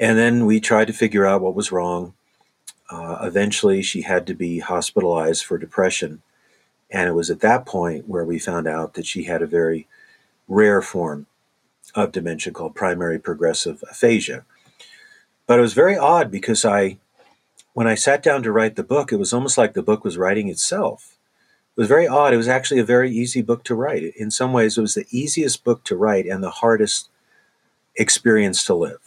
And then we tried to figure out what was wrong. Eventually, she had to be hospitalized for depression. And it was at that point where we found out that she had a very rare form of dementia called primary progressive aphasia. But it was very odd because when I sat down to write the book, it was almost like the book was writing itself. It was very odd. It was actually a very easy book to write. In some ways, it was the easiest book to write and the hardest experience to live.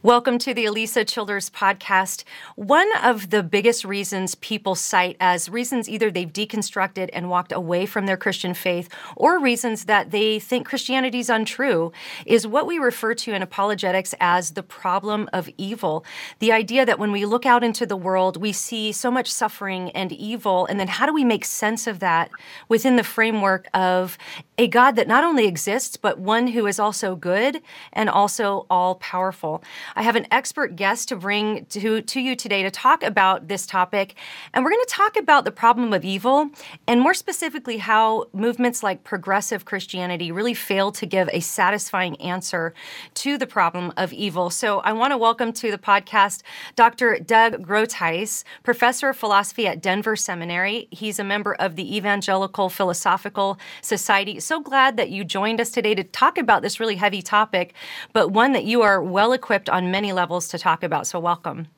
Welcome to the Elisa Childers podcast. One of the biggest reasons people cite as reasons either they've deconstructed and walked away from their Christian faith or reasons that they think Christianity is untrue is what we refer to in apologetics as the problem of evil. The idea that when we look out into the world, we see so much suffering and evil, and then how do we make sense of that within the framework of a God that not only exists, but one who is also good and also all-powerful. I have an expert guest to bring to you today to talk about this topic, and we're going to talk about the problem of evil, and more specifically how movements like progressive Christianity really fail to give a satisfying answer to the problem of evil. So I want to welcome to the podcast Dr. Doug Groothuis, professor of philosophy at Denver Seminary. He's a member of the Evangelical Philosophical Society. So glad that you joined us today to talk about this really heavy topic, but one that you are well-equipped on many levels to talk about. So welcome.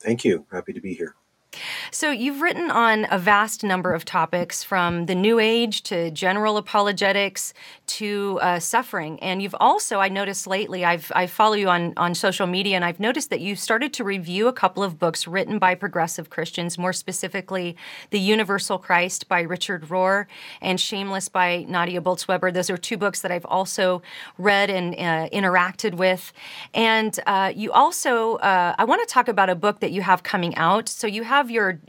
Thank you. Happy to be here. So you've written on a vast number of topics, from the New Age to general apologetics to suffering. And you've also, I noticed lately, I follow you on social media, and I've noticed that you started to review a couple of books written by progressive Christians, more specifically The Universal Christ by Richard Rohr and Shameless by Nadia Bolz-Weber. Those are two books that I've also read and interacted with. And you also, I want to talk about a book that you have coming out. So you have your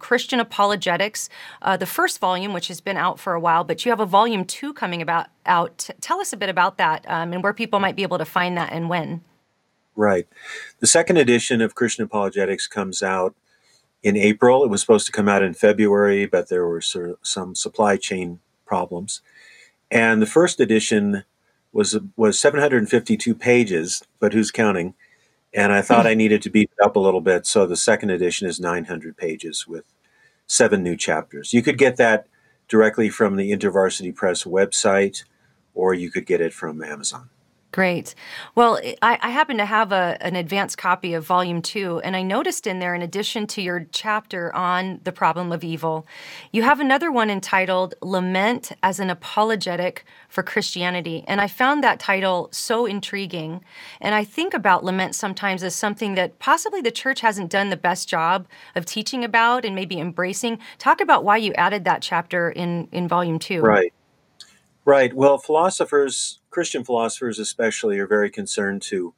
Christian Apologetics, the first volume, which has been out for a while, but you have a volume 2 coming out. Tell us a bit about that and where people might be able to find that and when. Right. The second edition of Christian Apologetics comes out in April. It was supposed to come out in February, but there were sort of some supply chain problems. And the first edition was 752 pages, but who's counting? And I thought I needed to beef it up a little bit, so the second edition is 900 pages with 7 new chapters. You could get that directly from the InterVarsity Press website, or you could get it from Amazon. Great. Well, I happen to have an advanced copy of Volume 2, and I noticed in there, in addition to your chapter on the problem of evil, you have another one entitled Lament as an Apologetic for Christianity. And I found that title so intriguing. And I think about lament sometimes as something that possibly the church hasn't done the best job of teaching about and maybe embracing. Talk about why you added that chapter in Volume 2. Right. Well, philosophers, Christian philosophers especially, are very concerned to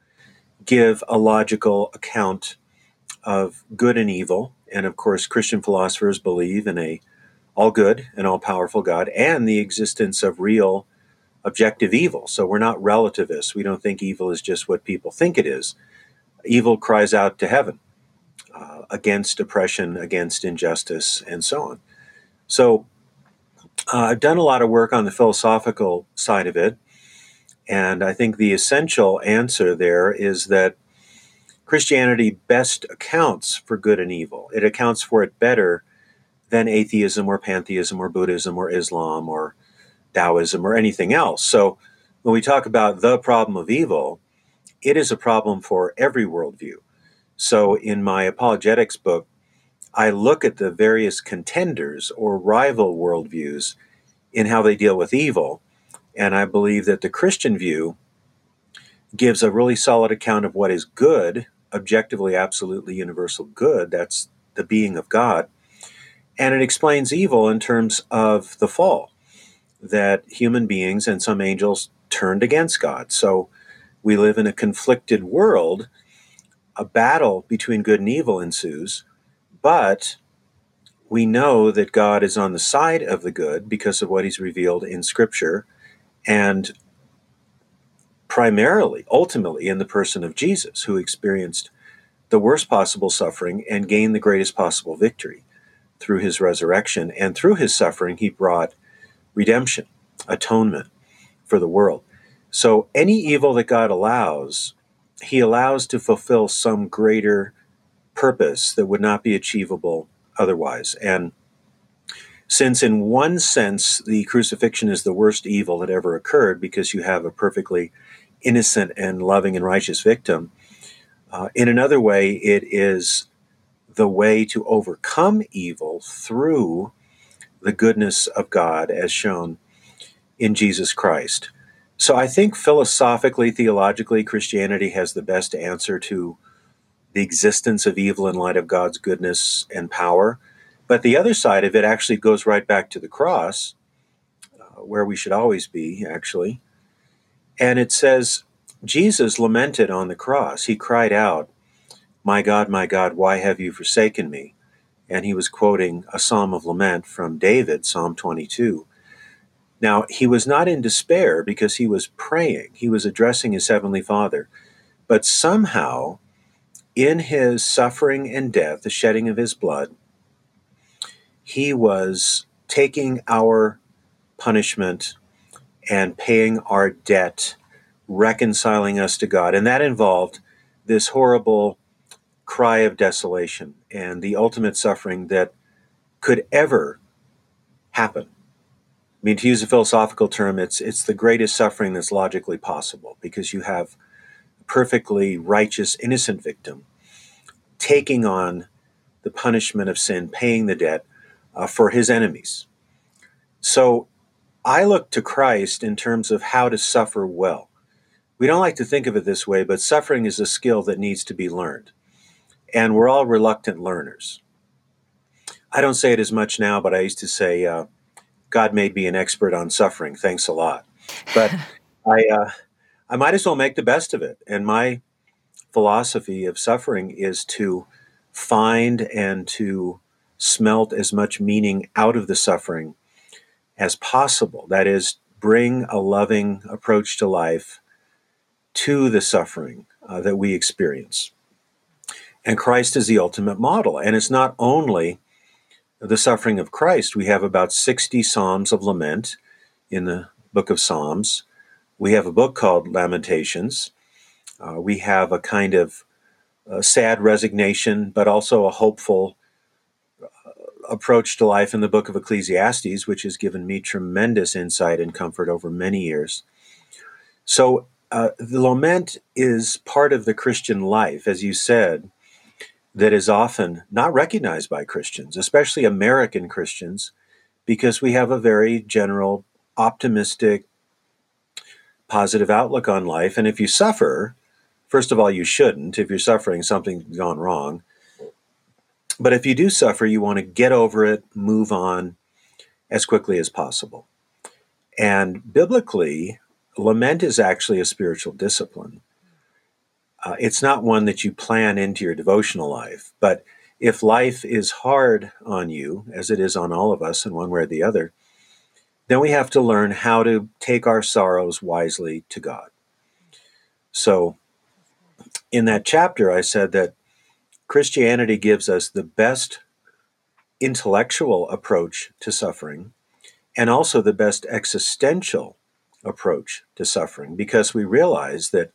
give a logical account of good and evil. And of course, Christian philosophers believe in a all-good and all-powerful God and the existence of real objective evil. So we're not relativists. We don't think evil is just what people think it is. Evil cries out to heaven against oppression, against injustice, and so on. So I've done a lot of work on the philosophical side of it, and I think the essential answer there is that Christianity best accounts for good and evil. It accounts for it better than atheism or pantheism or Buddhism or Islam or Taoism or anything else. So when we talk about the problem of evil, it is a problem for every worldview. So in my apologetics book, I look at the various contenders or rival worldviews in how they deal with evil, and I believe that the Christian view gives a really solid account of what is good, objectively, absolutely universal good, that's the being of God, and it explains evil in terms of the fall, that human beings and some angels turned against God. So we live in a conflicted world, a battle between good and evil ensues, but we know that God is on the side of the good because of what he's revealed in Scripture, and primarily, ultimately, in the person of Jesus, who experienced the worst possible suffering and gained the greatest possible victory through his resurrection. And through his suffering, he brought redemption, atonement for the world. So any evil that God allows, he allows to fulfill some greater purpose that would not be achievable otherwise. And since in one sense, the crucifixion is the worst evil that ever occurred because you have a perfectly innocent and loving and righteous victim, in another way, it is the way to overcome evil through the goodness of God as shown in Jesus Christ. So I think philosophically, theologically, Christianity has the best answer to the existence of evil in light of God's goodness and power. But the other side of it actually goes right back to the cross, where we should always be, actually. And it says, Jesus lamented on the cross. He cried out, my God, why have you forsaken me?" And he was quoting a psalm of lament from David, Psalm 22. Now, he was not in despair because he was praying. He was addressing his heavenly Father. But somehow, in his suffering and death, the shedding of his blood, he was taking our punishment and paying our debt, reconciling us to God. And that involved this horrible cry of desolation and the ultimate suffering that could ever happen. I mean, to use a philosophical term, it's the greatest suffering that's logically possible because you have a perfectly righteous, innocent victim taking on the punishment of sin, paying the debt for his enemies. So I look to Christ in terms of how to suffer well. We don't like to think of it this way, but suffering is a skill that needs to be learned. And we're all reluctant learners. I don't say it as much now, but I used to say, God made me an expert on suffering. Thanks a lot. But I might as well make the best of it. And my philosophy of suffering is to find and to smelt as much meaning out of the suffering as possible. That is, bring a loving approach to life to the suffering that we experience. And Christ is the ultimate model. And it's not only the suffering of Christ. We have about 60 Psalms of lament in the book of Psalms. We have a book called Lamentations. We have a kind of sad resignation, but also a hopeful approach to life in the book of Ecclesiastes, which has given me tremendous insight and comfort over many years. So the lament is part of the Christian life, as you said, that is often not recognized by Christians, especially American Christians, because we have a very general, optimistic, positive outlook on life. And if you suffer, first of all, you shouldn't. If you're suffering, something's gone wrong. But if you do suffer, you want to get over it, move on as quickly as possible. And biblically, lament is actually a spiritual discipline. It's not one that you plan into your devotional life, but if life is hard on you, as it is on all of us in one way or the other, then we have to learn how to take our sorrows wisely to God. So in that chapter, I said that Christianity gives us the best intellectual approach to suffering and also the best existential approach to suffering, because we realize that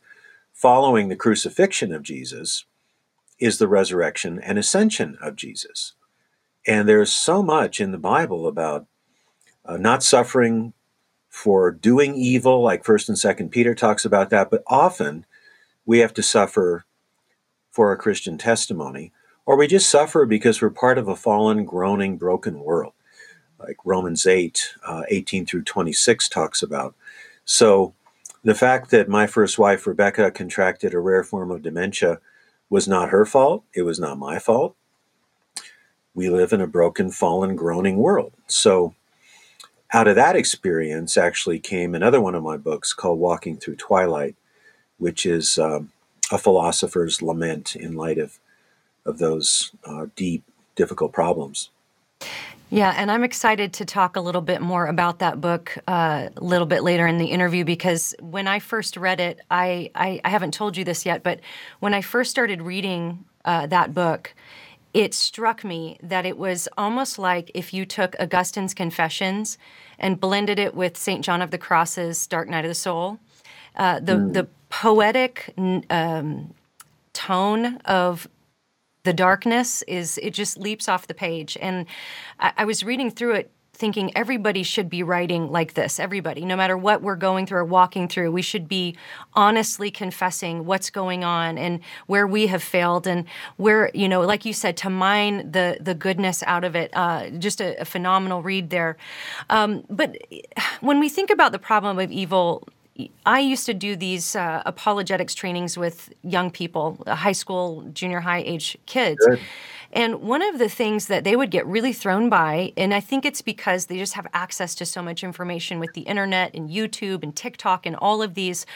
following the crucifixion of Jesus is the resurrection and ascension of Jesus. And there's so much in the Bible about not suffering for doing evil, like 1st and 2nd Peter talks about that, but often we have to suffer for our Christian testimony, or we just suffer because we're part of a fallen, groaning, broken world, like Romans 8, 18 through 26 talks about. So the fact that my first wife, Rebecca, contracted a rare form of dementia was not her fault. It was not my fault. We live in a broken, fallen, groaning world. So out of that experience actually came another one of my books called Walking Through Twilight, which is a philosopher's lament in light of those deep, difficult problems. Yeah, and I'm excited to talk a little bit more about that book a little bit later in the interview, because when I first read it, I haven't told you this yet, but when I first started reading that book, it struck me that it was almost like if you took Augustine's Confessions and blended it with St. John of the Cross's Dark Night of the Soul. The poetic tone of the darkness it just leaps off the page. And I was reading through it thinking everybody should be writing like this, everybody. No matter what we're going through or walking through, we should be honestly confessing what's going on and where we have failed and where, you know, like you said, to mine the goodness out of it. Just a phenomenal read there. But when we think about the problem of evil, I used to do these apologetics trainings with young people, high school, junior high age kids. Good. And one of the things that they would get really thrown by, and I think it's because they just have access to so much information with the internet and YouTube and TikTok and all of these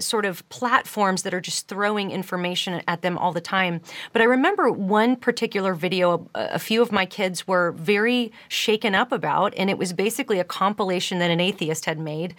sort of platforms that are just throwing information at them all the time. But I remember one particular video a few of my kids were very shaken up about, and it was basically a compilation that an atheist had made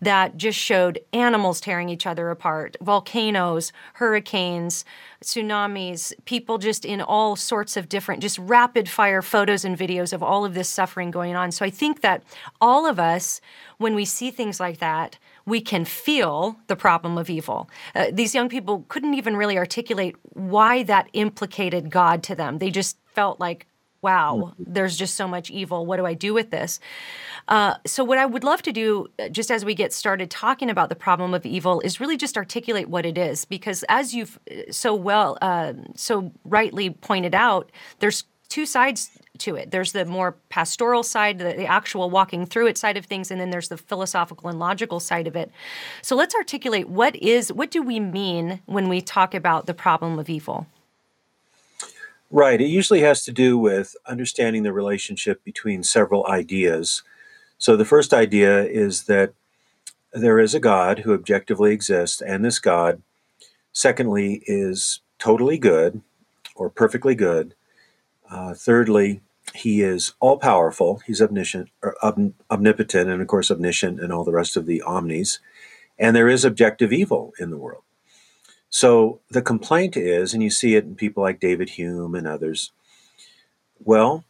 that just showed animals tearing each other apart, volcanoes, hurricanes, tsunamis, people just in all sorts of different, just rapid-fire photos and videos of all of this suffering going on. So I think that all of us, when we see things like that, we can feel the problem of evil. These young people couldn't even really articulate why that implicated God to them. They just felt like, wow, there's just so much evil. What do I do with this? So what I would love to do, just as we get started talking about the problem of evil, is really just articulate what it is. Because as you've so rightly pointed out, there's two sides to it. There's the more pastoral side, the actual walking through it side of things, and then there's the philosophical and logical side of it. So let's articulate what do we mean when we talk about the problem of evil? Right. It usually has to do with understanding the relationship between several ideas. So the first idea is that there is a God who objectively exists, and this God, secondly, is totally good or perfectly good. Thirdly, he is all-powerful. He's omniscient, or omnipotent, and of course omniscient and all the rest of the omnis. And there is objective evil in the world. So the complaint is, and you see it in people like David Hume and others, well,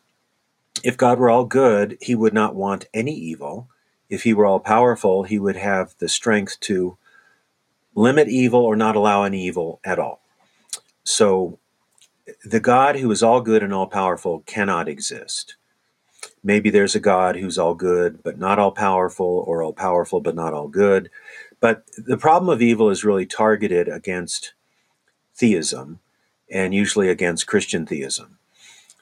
if God were all good, he would not want any evil. If he were all powerful, he would have the strength to limit evil or not allow any evil at all. So the God who is all good and all powerful cannot exist. Maybe there's a God who's all good but not all powerful, or all powerful but not all good. But the problem of evil is really targeted against theism, and usually against Christian theism.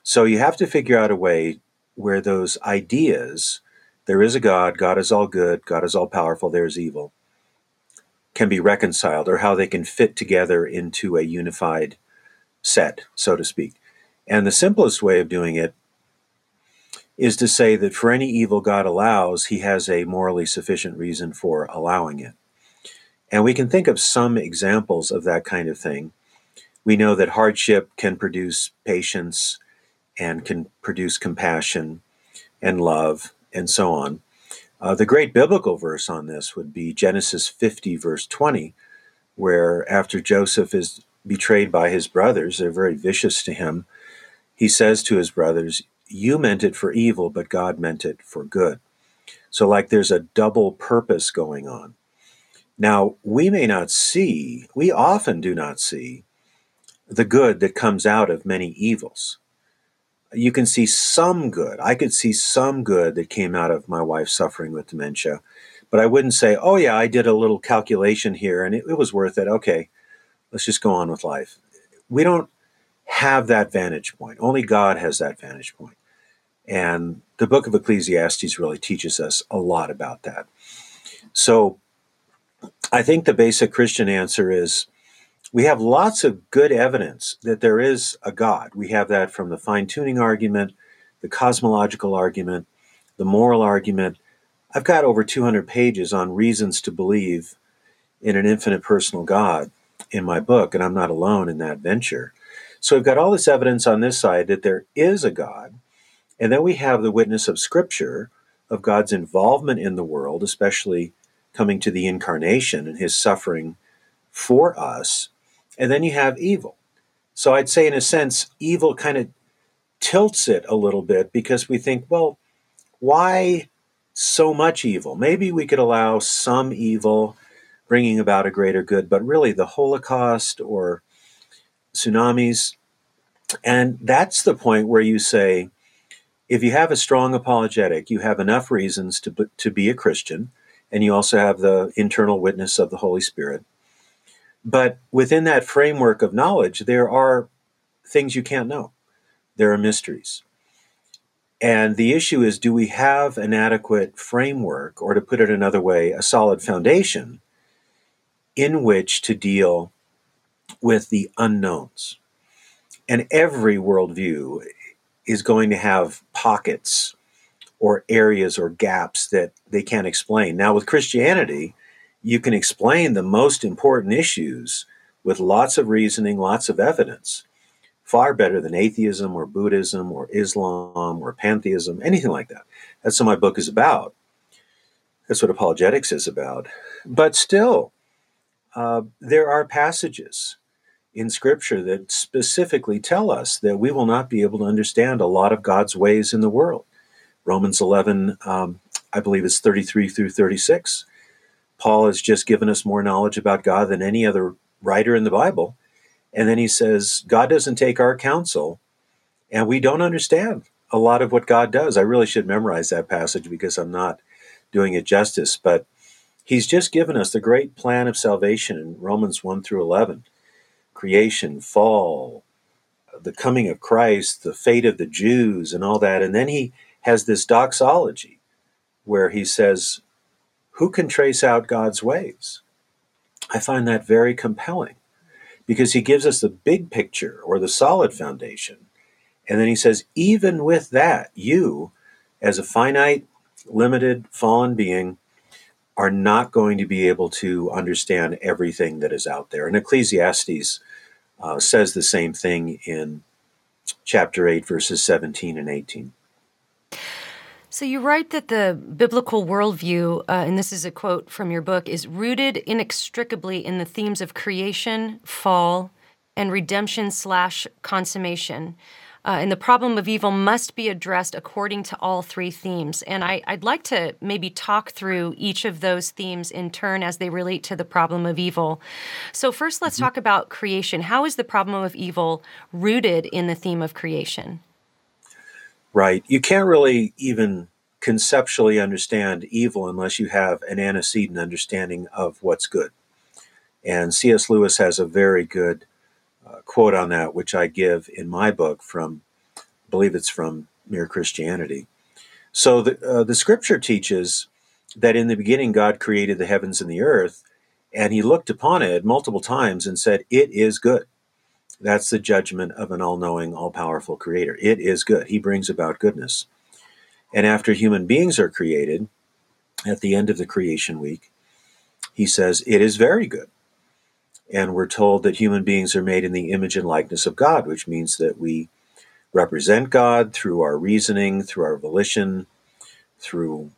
So you have to figure out a way where those ideas, there is a God, God is all good, God is all powerful, there's evil, can be reconciled, or how they can fit together into a unified set, so to speak. And the simplest way of doing it is to say that for any evil God allows, he has a morally sufficient reason for allowing it. And we can think of some examples of that kind of thing. We know that hardship can produce patience and can produce compassion and love and so on. The great biblical verse on this would be Genesis 50, verse 20, where after Joseph is betrayed by his brothers, they're very vicious to him, he says to his brothers, "You meant it for evil, but God meant it for good." So like there's a double purpose going on. Now, we often do not see the good that comes out of many evils. You can see some good. I could see some good that came out of my wife suffering with dementia, but I wouldn't say, oh yeah, I did a little calculation here and it was worth it. Okay, let's just go on with life. We don't have that vantage point. Only God has that vantage point. And the book of Ecclesiastes really teaches us a lot about that. So I think the basic Christian answer is we have lots of good evidence that there is a God. We have that from the fine-tuning argument, the cosmological argument, the moral argument. I've got over 200 pages on reasons to believe in an infinite personal God in my book, and I'm not alone in that venture. So we've got all this evidence on this side that there is a God. And then we have the witness of Scripture, of God's involvement in the world, especially coming to the incarnation and his suffering for us. And then you have evil. So I'd say, in a sense, evil kind of tilts it a little bit, because we think, well, why so much evil? Maybe we could allow some evil, bringing about a greater good, but really the Holocaust or tsunamis. And that's the point where you say, if you have a strong apologetic, you have enough reasons to be a Christian, and you also have the internal witness of the Holy Spirit. But within that framework of knowledge, there are things you can't know. There are mysteries. And the issue is, do we have an adequate framework, or to put it another way, a solid foundation in which to deal with the unknowns? And every worldview is going to have pockets or areas or gaps that they can't explain. Now, with Christianity, you can explain the most important issues with lots of reasoning, lots of evidence, far better than atheism or Buddhism or Islam or pantheism, anything like that. That's what my book is about. That's what apologetics is about. But still, there are passages in Scripture that specifically tell us that we will not be able to understand a lot of God's ways in the world. Romans 11, I believe it's 33 through 36. Paul has just given us more knowledge about God than any other writer in the Bible. And then he says, God doesn't take our counsel, and we don't understand a lot of what God does. I really should memorize that passage because I'm not doing it justice, but he's just given us the great plan of salvation in Romans 1 through 11. Creation, fall, the coming of Christ, the fate of the Jews, and all that. And then he has this doxology where he says, who can trace out God's ways? I find that very compelling because he gives us the big picture or the solid foundation. And then he says, even with that, you, as a finite, limited, fallen being, are not going to be able to understand everything that is out there. And Ecclesiastes says the same thing in chapter 8, verses 17 and 18. So you write that the biblical worldview, and this is a quote from your book, is rooted inextricably in the themes of creation, fall, and redemption/consummation. And the problem of evil must be addressed according to all three themes. And I'd like to maybe talk through each of those themes in turn as they relate to the problem of evil. So first, let's talk about creation. How is the problem of evil rooted in the theme of creation? Right. You can't really even conceptually understand evil unless you have an antecedent understanding of what's good. And C.S. Lewis has a very good quote on that, which I give in my book from, I believe it's from Mere Christianity. So the Scripture teaches that in the beginning God created the heavens and the earth, and he looked upon it multiple times and said, it is good. That's the judgment of an all-knowing, all-powerful creator. It is good. He brings about goodness. And after human beings are created, at the end of the creation week, he says, it is very good. And we're told that human beings are made in the image and likeness of God, which means that we represent God through our reasoning, through our volition, through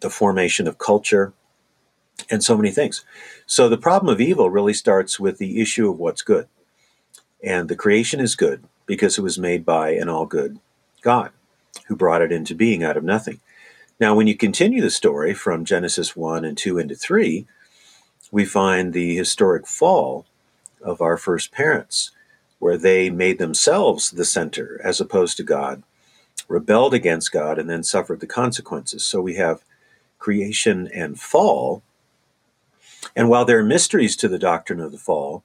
the formation of culture, and so many things. So the problem of evil really starts with the issue of what's good. And the creation is good because it was made by an all-good God who brought it into being out of nothing. Now, when you continue the story from Genesis 1 and 2 into 3, we find the historic fall of our first parents, where they made themselves the center as opposed to God, rebelled against God, and then suffered the consequences. So we have creation and fall. And while there are mysteries to the doctrine of the fall,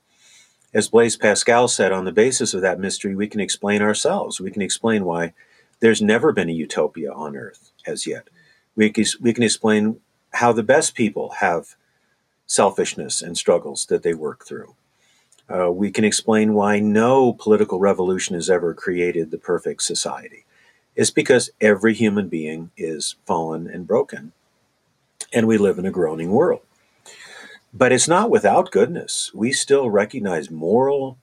as Blaise Pascal said, on the basis of that mystery, we can explain ourselves. We can explain why there's never been a utopia on earth as yet. We can explain how the best people have selfishness and struggles that they work through. We can explain why no political revolution has ever created the perfect society. It's because every human being is fallen and broken, and we live in a groaning world. But it's not without goodness. We still recognize moral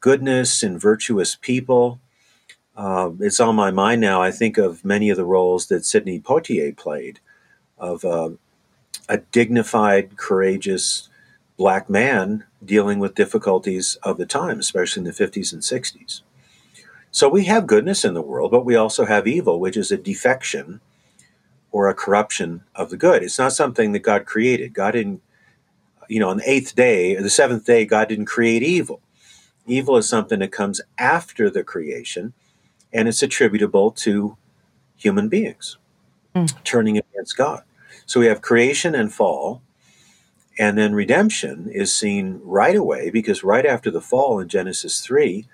goodness in virtuous people. It's on my mind now. I think of many of the roles that Sidney Poitier played of a dignified, courageous black man dealing with difficulties of the time, especially in the 50s and 60s. So we have goodness in the world, but we also have evil, which is a defection or a corruption of the good. It's not something that God created. God didn't, on the eighth day or the seventh day, God didn't create evil. Evil is something that comes after the creation, and it's attributable to human beings turning against God. So we have creation and fall, and then redemption is seen right away, because right after the fall in Genesis 3,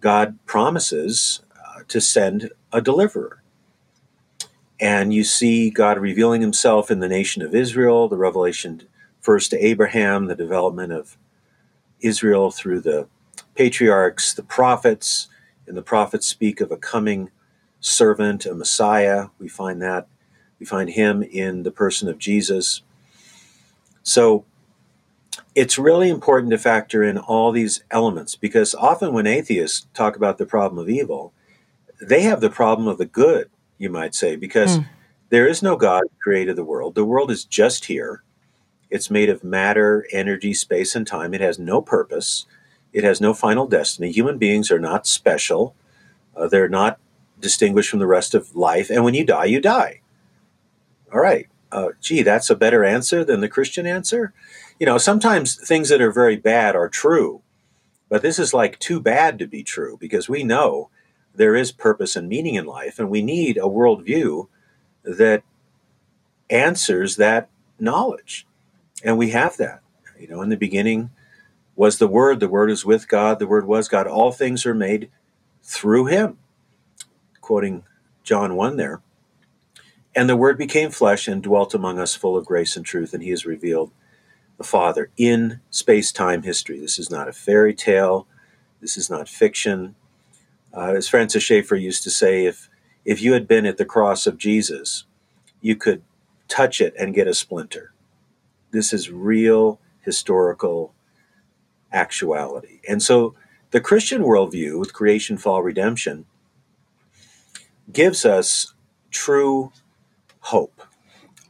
God promises to send a deliverer. And you see God revealing himself in the nation of Israel, the revelation first to Abraham, the development of Israel through the patriarchs, the prophets, and the prophets speak of a coming servant, a Messiah. We find him in the person of Jesus. So it's really important to factor in all these elements, because often when atheists talk about the problem of evil, they have the problem of the good, you might say, because there is no God who created the world. The world is just here. It's made of matter, energy, space, and time. It has no purpose. It has no final destiny. Human beings are not special. They're not distinguished from the rest of life. And when you die, you die. All right. That's a better answer than the Christian answer. Sometimes things that are very bad are true, but this is like too bad to be true, because we know there is purpose and meaning in life, and we need a worldview that answers that knowledge. And we have that. In the beginning was the Word is with God, the Word was God. All things are made through him, quoting John 1 there. And the Word became flesh and dwelt among us, full of grace and truth, and he has revealed the Father in space-time history. This is not a fairy tale. This is not fiction. As Francis Schaeffer used to say, if you had been at the cross of Jesus, you could touch it and get a splinter. This is real historical actuality. And so the Christian worldview with creation, fall, redemption gives us true hope.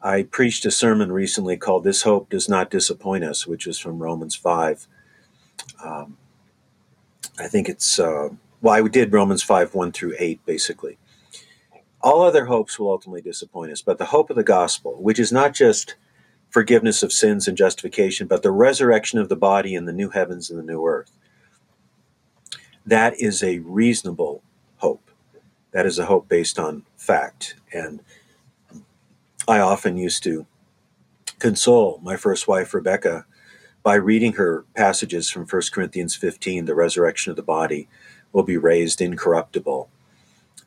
I preached a sermon recently called This Hope Does Not Disappoint Us, which is from Romans 5. I think it's, I did Romans 5, 1 through 8, basically. All other hopes will ultimately disappoint us, but the hope of the gospel, which is not just forgiveness of sins and justification, but the resurrection of the body in the new heavens and the new earth, that is a reasonable hope. That is a hope based on fact. And I often used to console my first wife, Rebecca, by reading her passages from 1 Corinthians 15, the resurrection of the body will be raised incorruptible.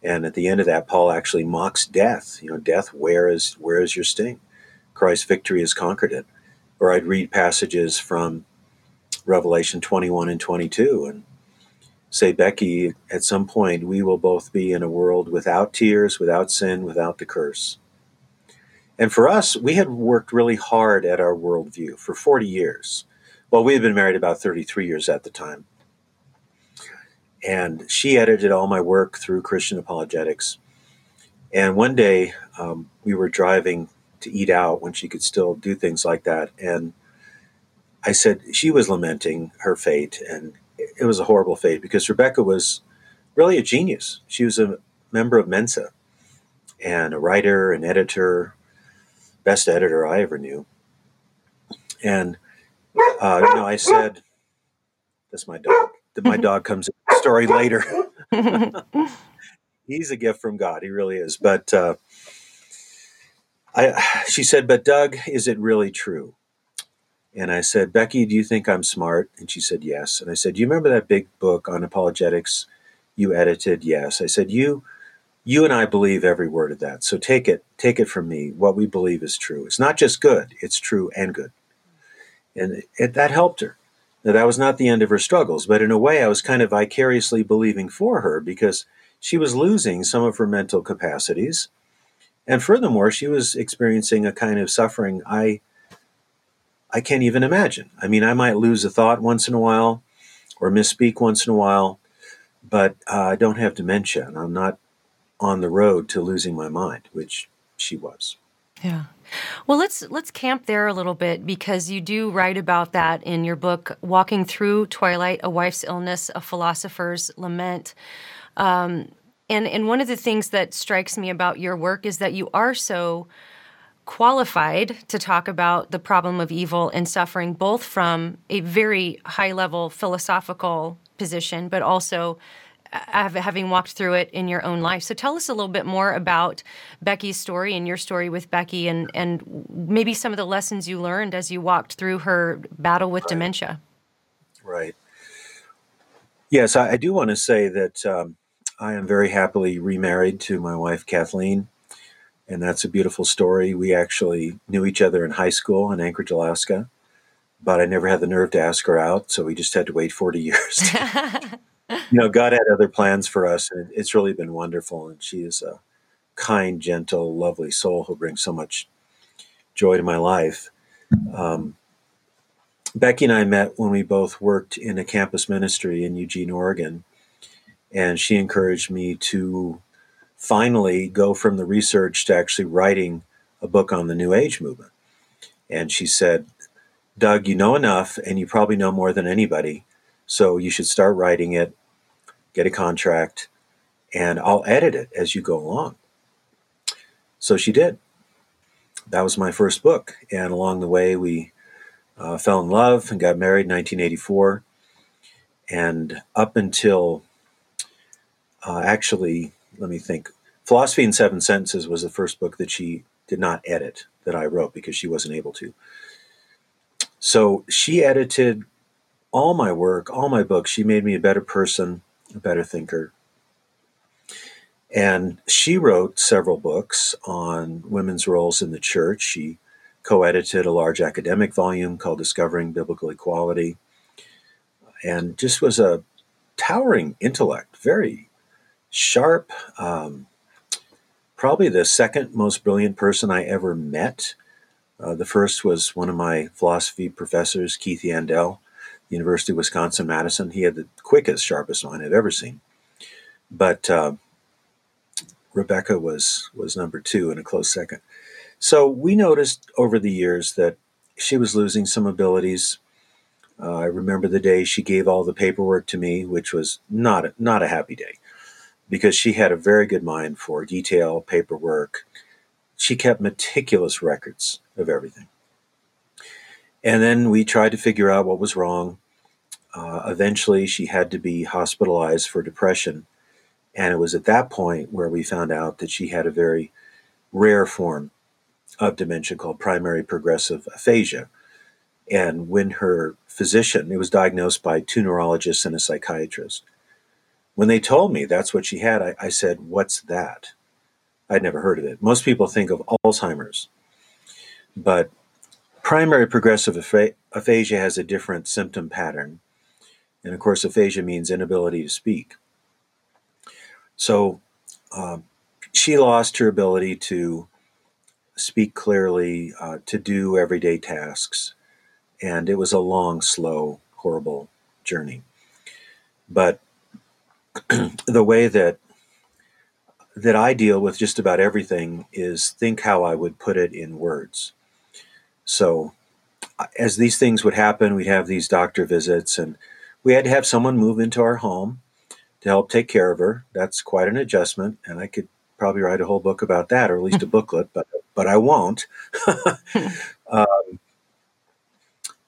And at the end of that, Paul actually mocks death. Death, where is your sting? Christ's victory has conquered it. Or I'd read passages from Revelation 21 and 22 and say, Becky, at some point, we will both be in a world without tears, without sin, without the curse. And for us, we had worked really hard at our worldview for 40 years. Well, we had been married about 33 years at the time. And she edited all my work through Christian Apologetics. And one day we were driving to eat out when she could still do things like that. And I said, she was lamenting her fate. And it was a horrible fate, because Rebecca was really a genius. She was a member of Mensa and a writer, an editor, best editor I ever knew. And, I said, that's my dog. My dog comes in the story later. He's a gift from God. He really is. But she said, but Doug, is it really true? And I said, Becky, do you think I'm smart? And she said, yes. And I said, do you remember that big book on apologetics you edited? Yes. I said, you and I believe every word of that. So take it from me. What we believe is true. It's not just good. It's true and good. And that helped her. Now, that was not the end of her struggles, but in a way I was kind of vicariously believing for her, because she was losing some of her mental capacities. And furthermore, she was experiencing a kind of suffering I can't even imagine. I mean, I might lose a thought once in a while or misspeak once in a while, But I don't have dementia, and I'm not on the road to losing my mind, which she was. Yeah. Well, let's camp there a little bit, because you do write about that in your book, Walking Through Twilight, A Wife's Illness, A Philosopher's Lament. And one of the things that strikes me about your work is that you are so qualified to talk about the problem of evil and suffering, both from a very high-level philosophical position, but also having walked through it in your own life. So tell us a little bit more about Becky's story and your story with Becky, and maybe some of the lessons you learned as you walked through her battle with dementia. Right. Yes, I do want to say that I am very happily remarried to my wife, Kathleen, and that's a beautiful story. We actually knew each other in high school in Anchorage, Alaska, but I never had the nerve to ask her out, so we just had to wait 40 years to God had other plans for us, and it's really been wonderful. And she is a kind, gentle, lovely soul who brings so much joy to my life. Becky and I met when we both worked in a campus ministry in Eugene, Oregon, and she encouraged me to finally go from the research to actually writing a book on the New Age movement. And she said, "Doug, you know enough, and you probably know more than anybody, so you should start writing it, get a contract, and I'll edit it as you go along." So she did. That was my first book. And along the way, we fell in love and got married in 1984. And up until, Philosophy in 7 Sentences was the first book that she did not edit, that I wrote, because she wasn't able to. So she edited all my work, all my books. She made me a better person, a better thinker. And she wrote several books on women's roles in the church. She co-edited a large academic volume called Discovering Biblical Equality, and just was a towering intellect, very sharp, probably the second most brilliant person I ever met. The first was one of my philosophy professors, Keith Yandel, University of Wisconsin-Madison. He had the quickest, sharpest mind I've ever seen. But Rebecca was number two in a close second. So we noticed over the years that she was losing some abilities. I remember the day she gave all the paperwork to me, which was not a happy day, because she had a very good mind for detail, paperwork. She kept meticulous records of everything. And then we tried to figure out what was wrong. Eventually, she had to be hospitalized for depression. And it was at that point where we found out that she had a very rare form of dementia called primary progressive aphasia. And when her physician, it was diagnosed by two neurologists and a psychiatrist. When they told me that's what she had, I said, "What's that?" I'd never heard of it. Most people think of Alzheimer's, but primary progressive aphasia has a different symptom pattern. And of course, aphasia means inability to speak. So she lost her ability to speak clearly, to do everyday tasks. And it was a long, slow, horrible journey. But the way that I deal with just about everything is think how I would put it in words. So as these things would happen, we'd have these doctor visits, and we had to have someone move into our home to help take care of her. That's quite an adjustment, and I could probably write a whole book about that, or at least a booklet, but I won't. It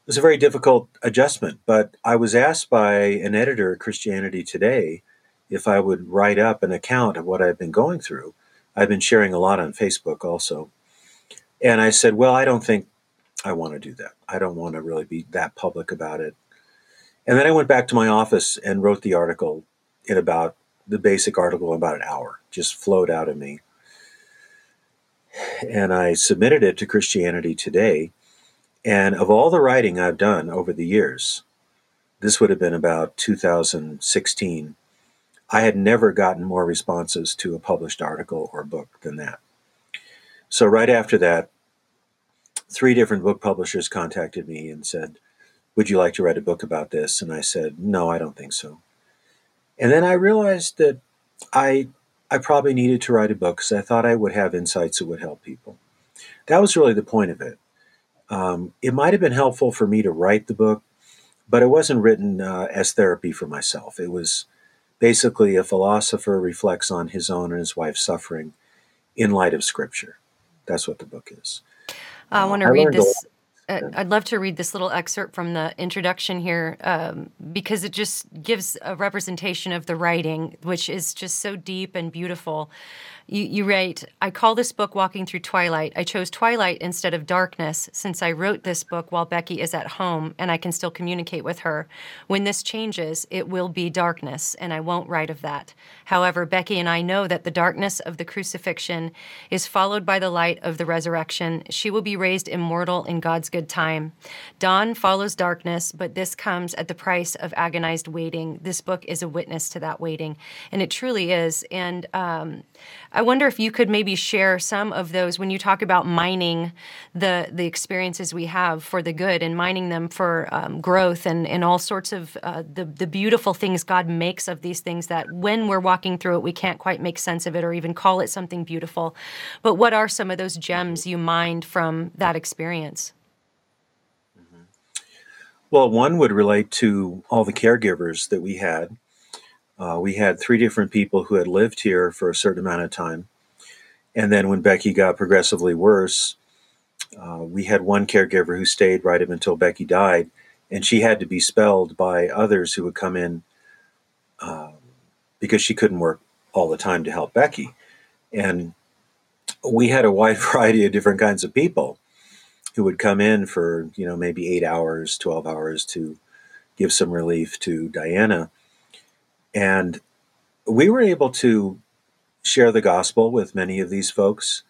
was a very difficult adjustment, but I was asked by an editor at Christianity Today if I would write up an account of what I've been going through. I've been sharing a lot on Facebook also. And I said, well, I don't think I want to do that. I don't want to really be that public about it. And then I went back to my office and wrote the article in about an hour, just flowed out of me. And I submitted it to Christianity Today. And of all the writing I've done over the years, this would have been about 2016, I had never gotten more responses to a published article or book than that. So right after that, 3 different book publishers contacted me and said, "Would you like to write a book about this?" And I said, "No, I don't think so." And then I realized that I probably needed to write a book because I thought I would have insights that would help people. That was really the point of it. It might have been helpful for me to write the book, but it wasn't written as therapy for myself. It was basically a philosopher reflects on his own and his wife's suffering in light of Scripture. That's what the book is. I want to read this. I'd love to read this little excerpt from the introduction here because it just gives a representation of the writing, which is just so deep and beautiful. You write, "I call this book Walking Through Twilight. I chose twilight instead of darkness since I wrote this book while Becky is at home and I can still communicate with her. When this changes, it will be darkness, and I won't write of that. However, Becky and I know that the darkness of the crucifixion is followed by the light of the resurrection. She will be raised immortal in God's good time. Dawn follows darkness, but this comes at the price of agonized waiting. This book is a witness to that waiting." And it truly is. And I wonder if you could maybe share some of those when you talk about mining the experiences we have for the good and mining them for growth and all sorts of the beautiful things God makes of these things that when we're walking through it, we can't quite make sense of it or even call it something beautiful. But what are some of those gems you mined from that experience? Well, one would relate to all the caregivers that we had. We had three different people who had lived here for a certain amount of time. And then when Becky got progressively worse, we had one caregiver who stayed right up until Becky died. And she had to be spelled by others who would come in because she couldn't work all the time to help Becky. And we had a wide variety of different kinds of people who would come in for, maybe 8 hours, 12 hours to give some relief to Diana. And we were able to share the gospel with many of these folks.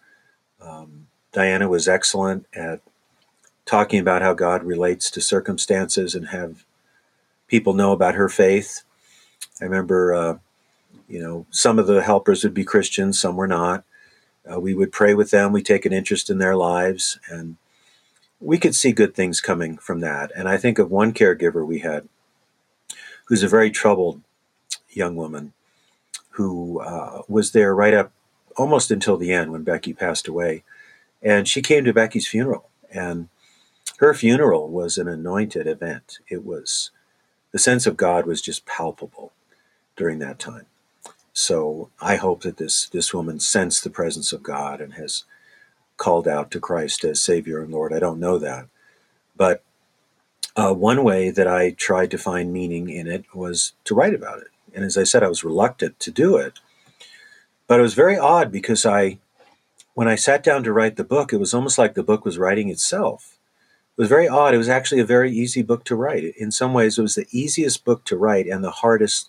Diana was excellent at talking about how God relates to circumstances and have people know about her faith. I remember, some of the helpers would be Christians, some were not. We would pray with them. We take an interest in their lives, and we could see good things coming from that. And I think of one caregiver we had who's a very troubled young woman who was there right up almost until the end when Becky passed away. And she came to Becky's funeral. And her funeral was an anointed event. It was, the sense of God was just palpable during that time. So I hope that this woman sensed the presence of God and has called out to Christ as Savior and Lord. I don't know that. But one way that I tried to find meaning in it was to write about it. And as I said, I was reluctant to do it. But it was very odd because when I sat down to write the book, it was almost like the book was writing itself. It was very odd. It was actually a very easy book to write. In some ways, it was the easiest book to write and the hardest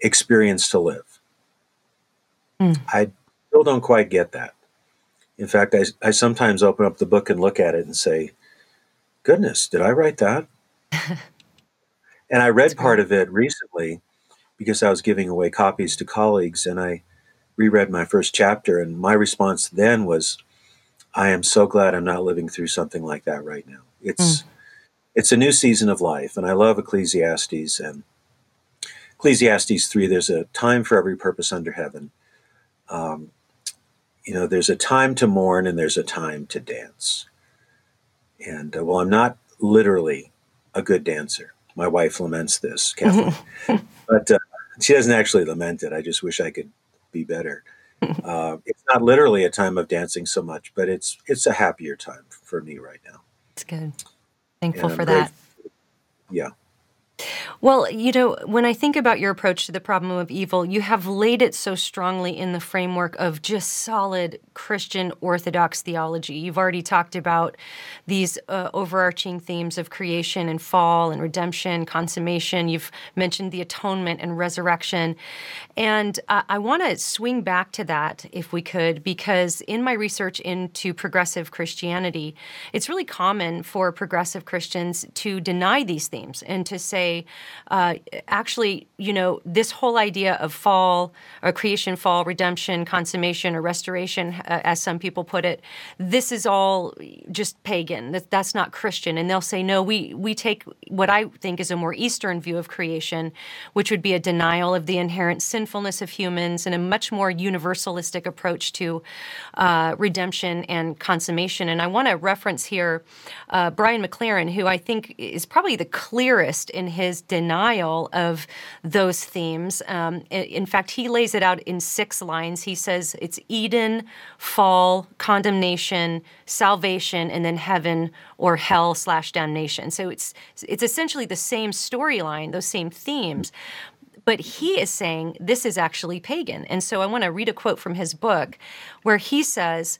experience to live. I still don't quite get that. In fact, I sometimes open up the book and look at it and say, goodness, did I write that? And I read part of it recently because I was giving away copies to colleagues, and I reread my first chapter. And my response then was, I am so glad I'm not living through something like that right now. It's a new season of life, and I love Ecclesiastes. And Ecclesiastes 3, there's a time for every purpose under heaven. There's a time to mourn and there's a time to dance. And well, I'm not literally a good dancer. My wife laments this, Kathleen. But she doesn't actually lament it. I just wish I could be better. It's not literally a time of dancing so much, but it's a happier time for me right now. It's good. Thankful for that. Yeah. Well, when I think about your approach to the problem of evil, you have laid it so strongly in the framework of just solid Christian Orthodox theology. You've already talked about these overarching themes of creation and fall and redemption, consummation. You've mentioned the atonement and resurrection. And I want to swing back to that, if we could, because in my research into progressive Christianity, it's really common for progressive Christians to deny these themes and to say, actually, you know, this whole idea of fall, or creation, fall, redemption, consummation, or restoration, as some people put it, this is all just pagan. That's not Christian. And they'll say, no, we take what I think is a more Eastern view of creation, which would be a denial of the inherent sinfulness of humans and a much more universalistic approach to redemption and consummation. And I want to reference here Brian McLaren, who I think is probably the clearest in his denial of those themes. In fact, he lays it out in 6 lines. He says it's Eden, fall, condemnation, salvation, and then heaven or hell/damnation. So it's essentially the same storyline, those same themes. But he is saying this is actually pagan. And so I want to read a quote from his book where he says,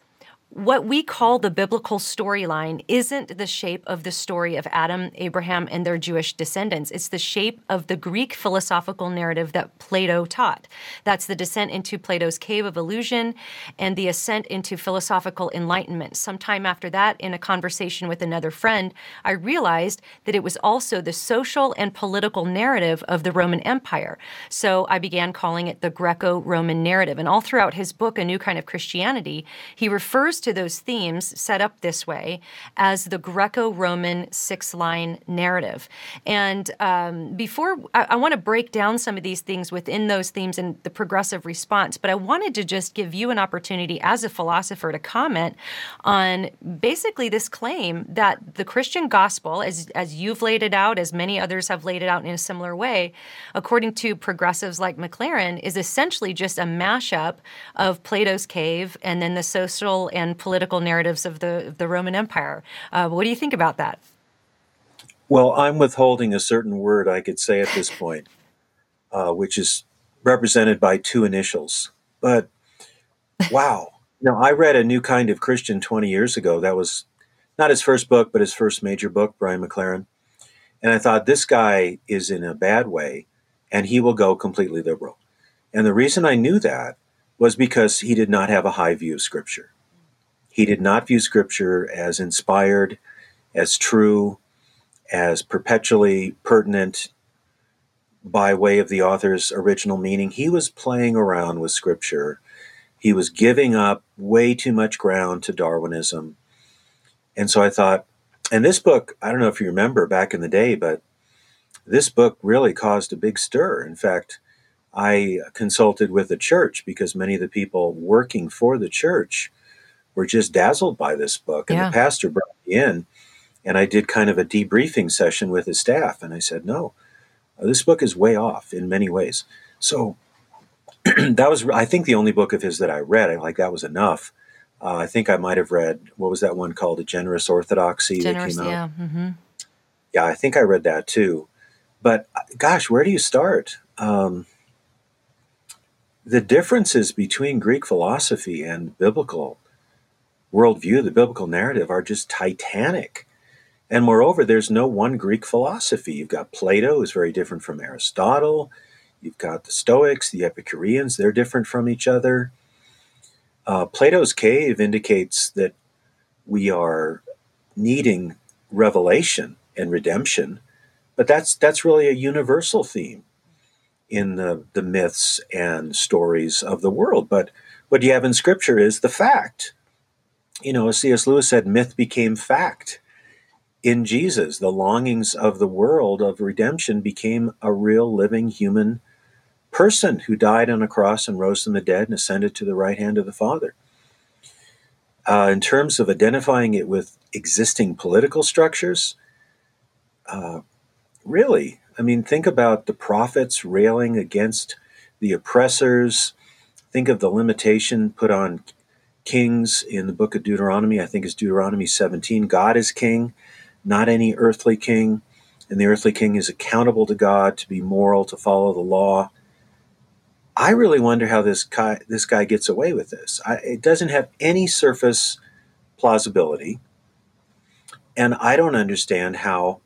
what we call the biblical storyline isn't the shape of the story of Adam, Abraham, and their Jewish descendants. It's the shape of the Greek philosophical narrative that Plato taught. That's the descent into Plato's cave of illusion and the ascent into philosophical enlightenment. Sometime after that, in a conversation with another friend, I realized that it was also the social and political narrative of the Roman Empire. So I began calling it the Greco-Roman narrative. And all throughout his book, A New Kind of Christianity, he refers to those themes set up this way as the Greco-Roman 6-line narrative. And before, I want to break down some of these things within those themes and the progressive response, but I wanted to just give you an opportunity as a philosopher to comment on basically this claim that the Christian gospel, as you've laid it out, as many others have laid it out in a similar way, according to progressives like McLaren, is essentially just a mashup of Plato's cave and then the social and political narratives of the Roman Empire. What do you think about that? Well, I'm withholding a certain word I could say at this point, which is represented by 2 initials. But wow. I read A New Kind of Christian 20 years ago. That was not his first book, but his first major book, Brian McLaren. And I thought, this guy is in a bad way, and he will go completely liberal. And the reason I knew that was because he did not have a high view of Scripture. He did not view Scripture as inspired, as true, as perpetually pertinent by way of the author's original meaning. He was playing around with Scripture. He was giving up way too much ground to Darwinism. And so I thought, and this book, I don't know if you remember back in the day, but this book really caused a big stir. In fact, I consulted with the church because many of the people working for the church were just dazzled by this book. And the pastor brought me in, and I did kind of a debriefing session with his staff. And I said, no, this book is way off in many ways. So that was, I think, the only book of his that I read. That was enough. I think I might have read, what was that one called? A Generous Orthodoxy that came out. Yeah. Mm-hmm. Yeah, I think I read that too. But gosh, where do you start? The differences between Greek philosophy and biblical worldview, the biblical narrative, are just titanic. And moreover, there's no one Greek philosophy. You've got Plato, who's very different from Aristotle. You've got the Stoics, the Epicureans, they're different from each other. Plato's cave indicates that we are needing revelation and redemption, but that's really a universal theme in the myths and stories of the world. But what you have in Scripture is the fact. As C.S. Lewis said, myth became fact. In Jesus, the longings of the world of redemption became a real living human person who died on a cross and rose from the dead and ascended to the right hand of the Father. In terms of identifying it with existing political structures, think about the prophets railing against the oppressors. Think of the limitation put on kings in the book of Deuteronomy. I think it's Deuteronomy 17. God is king, not any earthly king. And the earthly king is accountable to God, to be moral, to follow the law. I really wonder how this guy gets away with this. It doesn't have any surface plausibility. And I don't understand how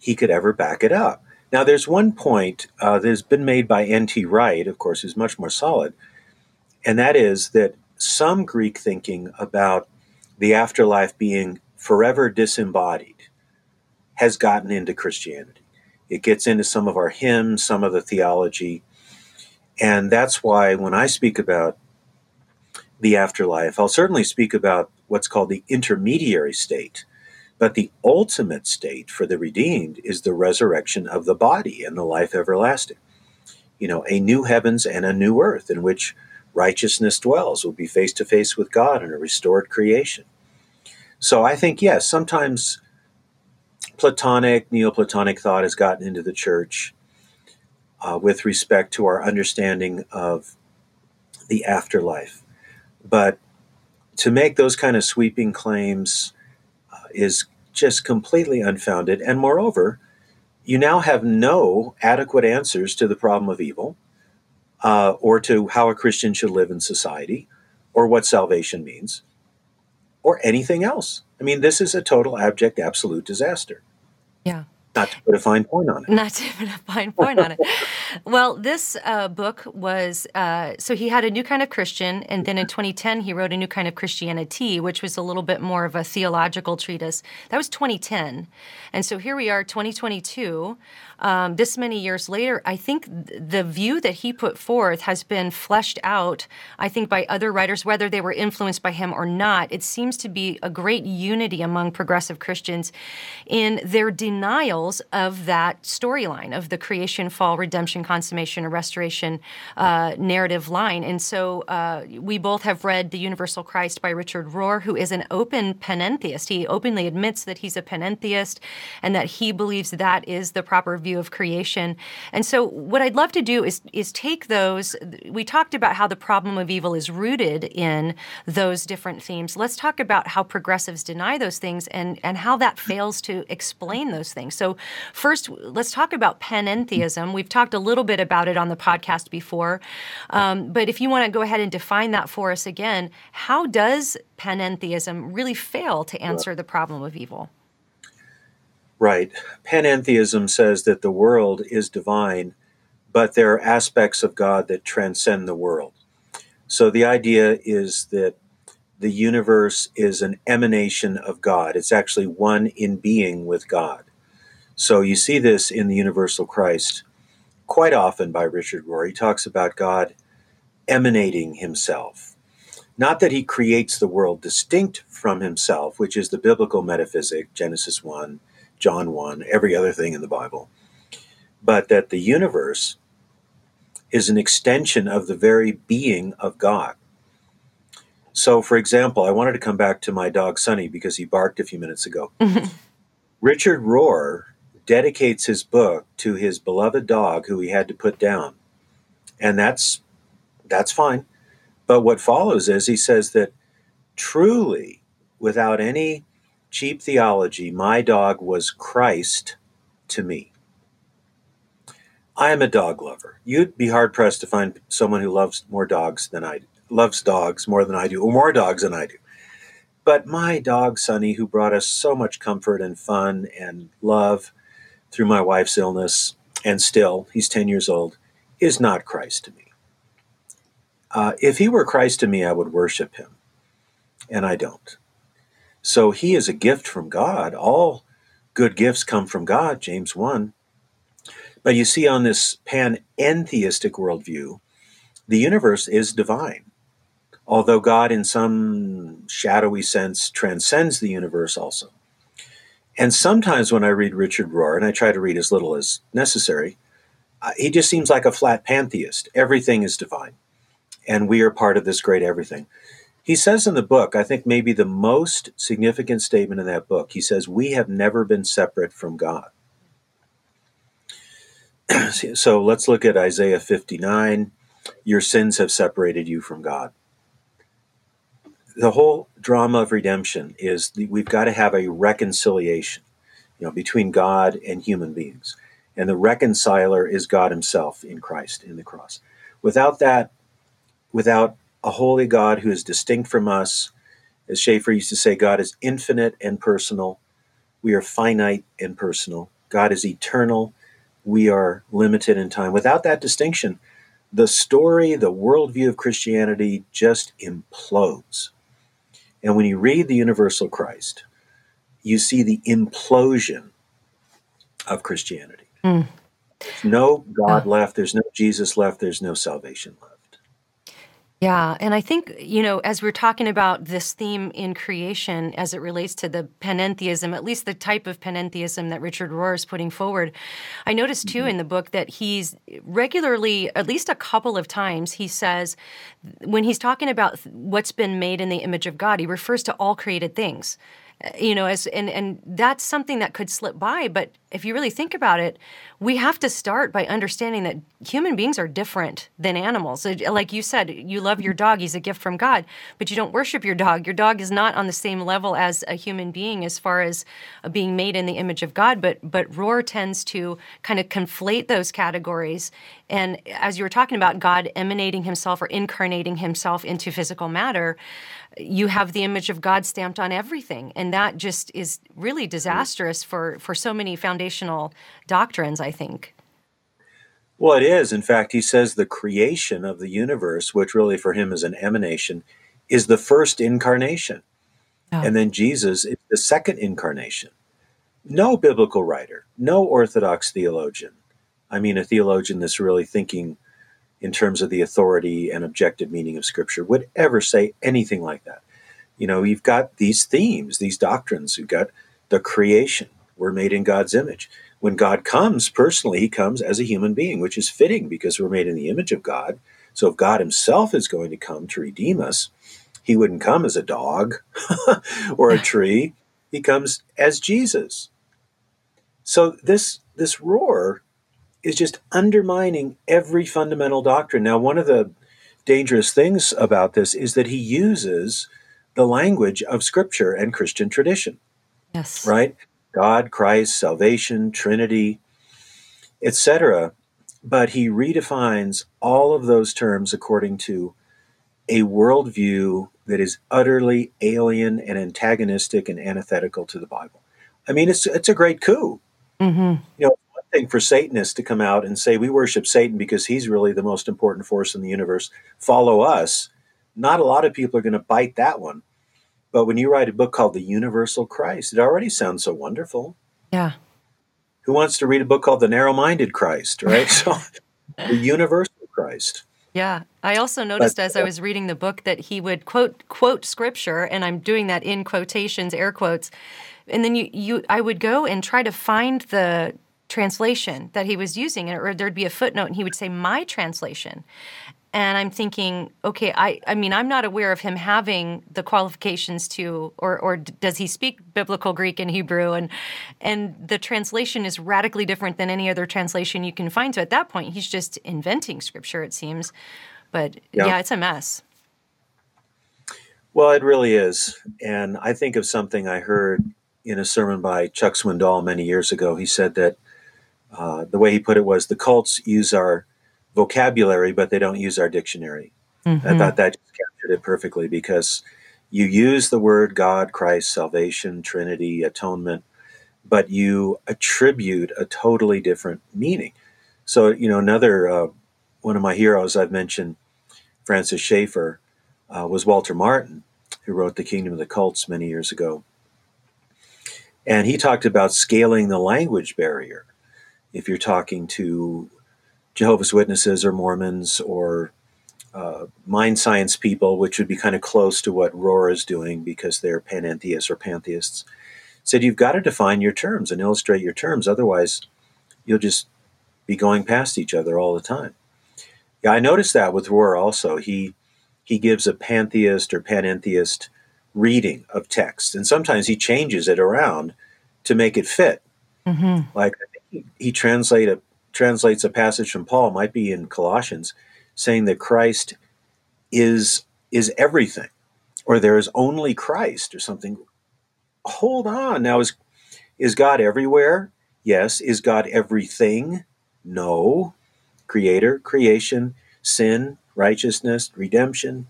he could ever back it up. Now, there's one point that has been made by N.T. Wright, of course, who's much more solid, and that is that some Greek thinking about the afterlife being forever disembodied has gotten into Christianity. It gets into some of our hymns, some of the theology. And that's why when I speak about the afterlife, I'll certainly speak about what's called the intermediary state. But the ultimate state for the redeemed is the resurrection of the body and the life everlasting. You know, a new heavens and a new earth in which righteousness dwells will be face to face with God in a restored creation. So I think, yes, sometimes Platonic, Neoplatonic thought has gotten into the church with respect to our understanding of the afterlife. But to make those kind of sweeping claims is just completely unfounded. And moreover, you now have no adequate answers to the problem of evil or to how a Christian should live in society or what salvation means or anything else. I mean, this is a total, abject, absolute disaster. Yeah. Not to put a fine point on it. Well, this book was, so he had A New Kind of Christian, and then in 2010 he wrote A New Kind of Christianity, which was a little bit more of a theological treatise. That was 2010. And so here we are, 2022, this many years later. I think the view that he put forth has been fleshed out, I think, by other writers, whether they were influenced by him or not. It seems to be a great unity among progressive Christians in their denial of that storyline of the creation, fall, redemption, consummation, and restoration narrative line. And so we both have read The Universal Christ by Richard Rohr, who is an open panentheist. He openly admits that he's a panentheist and that he believes that is the proper view of creation. And so what I'd love to do is take those. We talked about how the problem of evil is rooted in those different themes. Let's talk about how progressives deny those things and how that fails to explain those things. So first, let's talk about panentheism. We've talked a little bit about it on the podcast before, but if you want to go ahead and define that for us again, how does panentheism really fail to answer the problem of evil? Right. Panentheism says that the world is divine, but there are aspects of God that transcend the world. So the idea is that the universe is an emanation of God. It's actually one in being with God. So you see this in The Universal Christ quite often by Richard Rohr. He talks about God emanating himself. Not that he creates the world distinct from himself, which is the biblical metaphysic, Genesis 1, John 1, every other thing in the Bible, but that the universe is an extension of the very being of God. So, for example, I wanted to come back to my dog, Sonny, because he barked a few minutes ago. Richard Rohr dedicates his book to his beloved dog who he had to put down. And that's fine. But what follows is he says that truly, without any cheap theology, my dog was Christ to me. I am a dog lover. You'd be hard pressed to find someone who loves dogs more than I do, or more dogs than I do. But my dog, Sonny, who brought us so much comfort and fun and love through my wife's illness, and still, he's 10 years old, is not Christ to me. If he were Christ to me, I would worship him, and I don't. So he is a gift from God. All good gifts come from God, James 1. But you see, on this panentheistic worldview, the universe is divine. Although God in some shadowy sense transcends the universe also. And sometimes when I read Richard Rohr, and I try to read as little as necessary, he just seems like a flat pantheist. Everything is divine, and we are part of this great everything. He says in the book, I think maybe the most significant statement in that book, he says, we have never been separate from God. So let's look at Isaiah 59, your sins have separated you from God. The whole drama of redemption is we've got to have a reconciliation, between God and human beings. And the reconciler is God himself in Christ, in the cross. Without that, without a holy God who is distinct from us, as Schaeffer used to say, God is infinite and personal. We are finite and personal. God is eternal. We are limited in time. Without that distinction, the story, the worldview of Christianity just implodes. And when you read The Universal Christ, you see the implosion of Christianity. Mm. There's no God left. There's no Jesus left. There's no salvation left. Yeah. And I think, you know, as we're talking about this theme in creation as it relates to the panentheism, at least the type of panentheism that Richard Rohr is putting forward, I noticed too in the book that he's regularly, at least a couple of times, he says, when he's talking about what's been made in the image of God, he refers to all created things. You know, as and that's something that could slip by, but if you really think about it, we have to start by understanding that human beings are different than animals. Like you said, you love your dog, he's a gift from God, but you don't worship your dog. Your dog is not on the same level as a human being as far as being made in the image of God, but Rohr tends to kind of conflate those categories. And as you were talking about God emanating himself or incarnating himself into physical matter, you have the image of God stamped on everything. And that just is really disastrous for so many foundational doctrines, I think. Well, it is. In fact, he says the creation of the universe, which really for him is an emanation, is the first incarnation. Oh. And then Jesus is the second incarnation. No biblical writer, no Orthodox theologian. I mean, a theologian that's really thinking in terms of the authority and objective meaning of Scripture would ever say anything like that. You know, you've got these themes, these doctrines. You've got the creation. We're made in God's image. When God comes personally, he comes as a human being, which is fitting because we're made in the image of God. So if God himself is going to come to redeem us, he wouldn't come as a dog or a tree. He comes as Jesus. So this Rohr is just undermining every fundamental doctrine. Now, one of the dangerous things about this is that he uses the language of Scripture and Christian tradition. Yes. Right? God, Christ, salvation, Trinity, etc. But he redefines all of those terms according to a worldview that is utterly alien and antagonistic and antithetical to the Bible. I mean, it's a great coup. Mm-hmm. You know, thing for Satanists to come out and say, we worship Satan because he's really the most important force in the universe. Follow us. Not a lot of people are going to bite that one. But when you write a book called The Universal Christ, it already sounds so wonderful. Yeah. Who wants to read a book called The Narrow-Minded Christ, right? So The Universal Christ. Yeah. I also noticed as I was reading the book that he would quote Scripture, and I'm doing that in quotations, air quotes. And then I would go and try to find the translation that he was using, or there'd be a footnote, and he would say, my translation. And I'm thinking, okay, I mean, I'm not aware of him having the qualifications to, or does he speak biblical Greek and Hebrew? And the translation is radically different than any other translation you can find. So at that point, he's just inventing Scripture, it seems. But yeah, it's a mess. Well, it really is. And I think of something I heard in a sermon by Chuck Swindoll many years ago. He said that the way he put it was, the cults use our vocabulary, but they don't use our dictionary. Mm-hmm. I thought that just captured it perfectly, because you use the word God, Christ, salvation, Trinity, atonement, but you attribute a totally different meaning. So, you know, another one of my heroes I've mentioned, Francis Schaeffer, was Walter Martin, who wrote The Kingdom of the Cults many years ago. And he talked about scaling the language barrier. If you're talking to Jehovah's Witnesses or Mormons or mind science people, which would be kind of close to what Rohr is doing because they're panentheists or pantheists, said you've got to define your terms and illustrate your terms. Otherwise, you'll just be going past each other all the time. Yeah, I noticed that with Rohr also. He gives a pantheist or panentheist reading of text, and sometimes he changes it around to make it fit. Mm-hmm. Like he translates a passage from Paul, might be in Colossians, saying that Christ is everything, or there is only Christ, or something. Hold on. Now, is God everywhere? Yes. Is God everything? No. Creator, creation, sin, righteousness, redemption.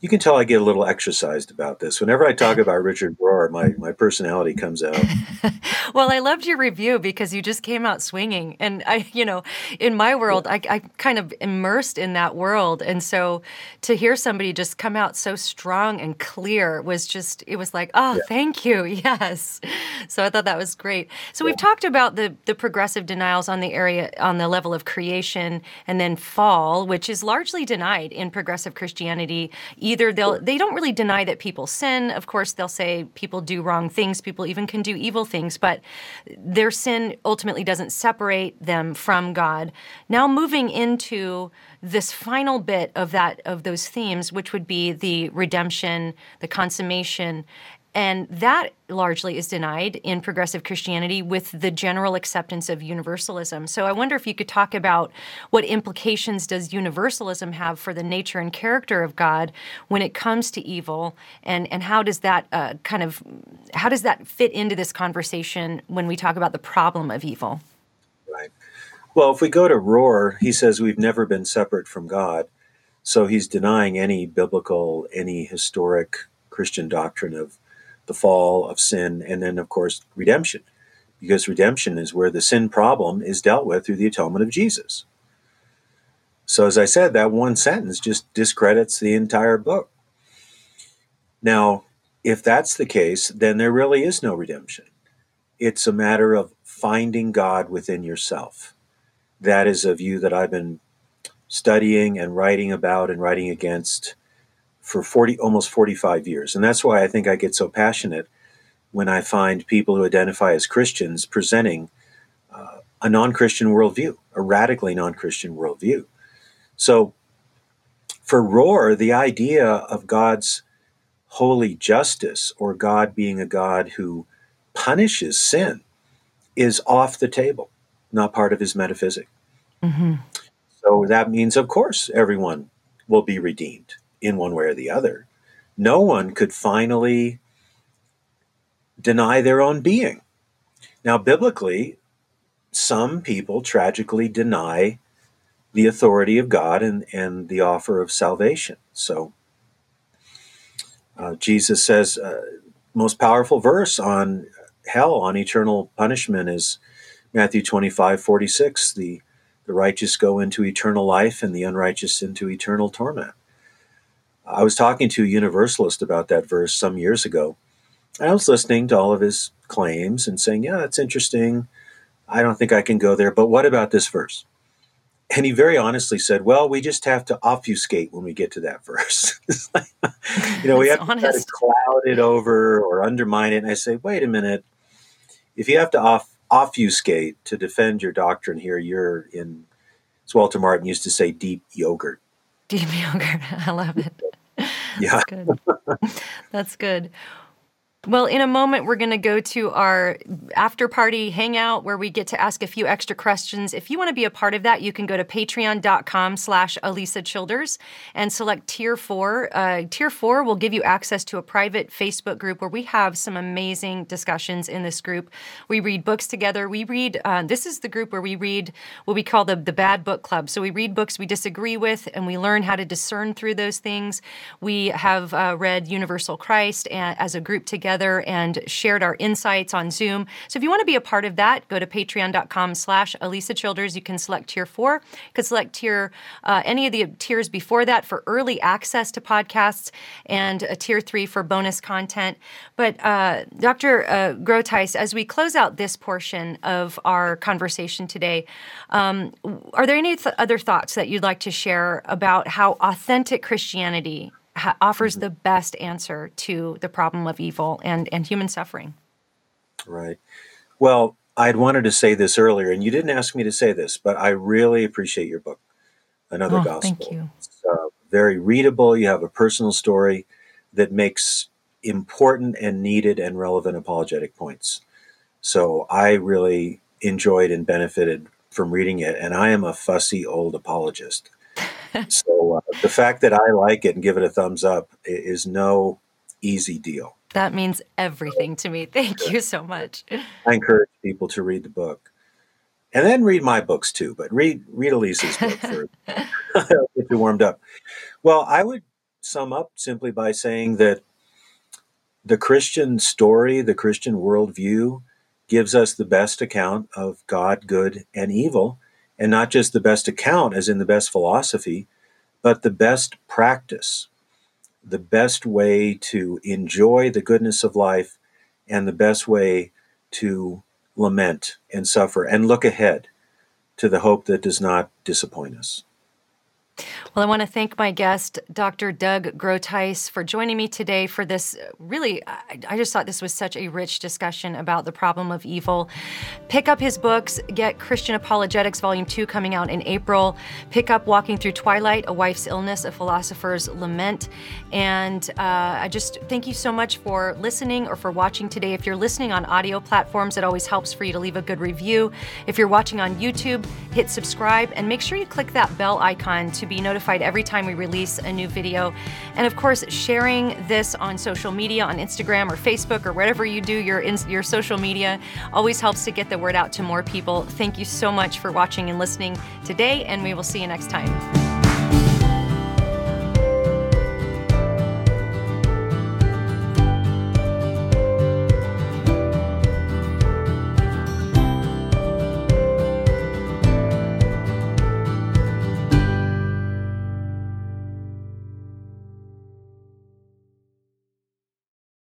You can tell I get a little exercised about this. Whenever I talk about Richard Rohr, my personality comes out. Well, I loved your review because you just came out swinging. And I, you know, in my world, I'm kind of immersed in that world. And so to hear somebody just come out so strong and clear was just, it was like, oh, yeah. Thank you. Yes. So I thought that was great. So yeah. We've talked about the progressive denials on the level of creation and then fall, which is largely denied in progressive Christianity. Either they don't really deny that people sin. Of course, they'll say people do wrong things. People even can do evil things. But their sin ultimately doesn't separate them from God. Now moving into this final bit of those themes, which would be the redemption, the consummation. And that largely is denied in progressive Christianity with the general acceptance of universalism. So I wonder if you could talk about what implications does universalism have for the nature and character of God when it comes to evil, and how does that fit into this conversation when we talk about the problem of evil? Right. Well, if we go to Rohr, he says we've never been separate from God, so he's denying any biblical, any historic Christian doctrine of the fall of sin, and then, of course, redemption, because redemption is where the sin problem is dealt with through the atonement of Jesus. So, as I said, that one sentence just discredits the entire book. Now, if that's the case, then there really is no redemption. It's a matter of finding God within yourself. That is a view that I've been studying and writing about and writing against for almost 45 years. And that's why I think I get so passionate when I find people who identify as Christians presenting a non-Christian worldview, a radically non-Christian worldview. So for Rohr, the idea of God's holy justice, or God being a God who punishes sin, is off the table, not part of his metaphysic. Mm-hmm. So that means, of course, everyone will be redeemed in one way or the other. No one could finally deny their own being. Now, biblically, some people tragically deny the authority of God and the offer of salvation. So Jesus says, most powerful verse on hell, on eternal punishment, is Matthew 25:46. The righteous go into eternal life and the unrighteous into eternal torment. I was talking to a universalist about that verse some years ago. I was listening to all of his claims and saying, yeah, that's interesting. I don't think I can go there, but what about this verse? And he very honestly said, well, we just have to obfuscate when we get to that verse. We have to try to cloud it over or undermine it. And I say, wait a minute. If you have to obfuscate to defend your doctrine here, you're in, as Walter Martin used to say, deep yogurt. Deep yogurt. I love it. Yeah. That's good. Well, in a moment, we're going to go to our after-party hangout where we get to ask a few extra questions. If you want to be a part of that, you can go to patreon.com/Elisa Childers and select Tier 4. Tier 4 will give you access to a private Facebook group where we have some amazing discussions in this group. We read books together. We read, this is the group where we read what we call the Bad Book Club. So we read books we disagree with, and we learn how to discern through those things. We have read Universal Christ as a group together. And shared our insights on Zoom. So if you want to be a part of that, go to patreon.com/Elisa Childers. You can select Tier 4. You can select any of the tiers before that for early access to podcasts, and a Tier 3 for bonus content. But Dr. Groothuis, as we close out this portion of our conversation today, are there any other thoughts that you'd like to share about how authentic Christianity offers the best answer to the problem of evil and human suffering? Right. Well, I'd wanted to say this earlier, and you didn't ask me to say this, but I really appreciate your book, Another Gospel. Thank you. It's very readable. You have a personal story that makes important and needed and relevant apologetic points. So I really enjoyed and benefited from reading it, and I am a fussy old apologist. So the fact that I like it and give it a thumbs up is no easy deal. That means everything to me. Thank you so much. I encourage people to read the book. And then read my books too, but read Elisa's book first. Get you warmed up. Well, I would sum up simply by saying that the Christian story, the Christian worldview, gives us the best account of God, good, and evil, and not just the best account as in the best philosophy, but the best practice, the best way to enjoy the goodness of life, and the best way to lament and suffer and look ahead to the hope that does not disappoint us. Well, I want to thank my guest, Dr. Doug Groothuis, for joining me today for this really, I just thought this was such a rich discussion about the problem of evil. Pick up his books, get Christian Apologetics Volume 2 coming out in April. Pick up Walking Through Twilight, A Wife's Illness, A Philosopher's Lament. And I just thank you so much for listening or for watching today. If you're listening on audio platforms, it always helps for you to leave a good review. If you're watching on YouTube, hit subscribe and make sure you click that bell icon to be notified every time we release a new video. And of course, sharing this on social media, on Instagram or Facebook or wherever you do your social media, always helps to get the word out to more people. Thank you so much for watching and listening today, and we will see you next time.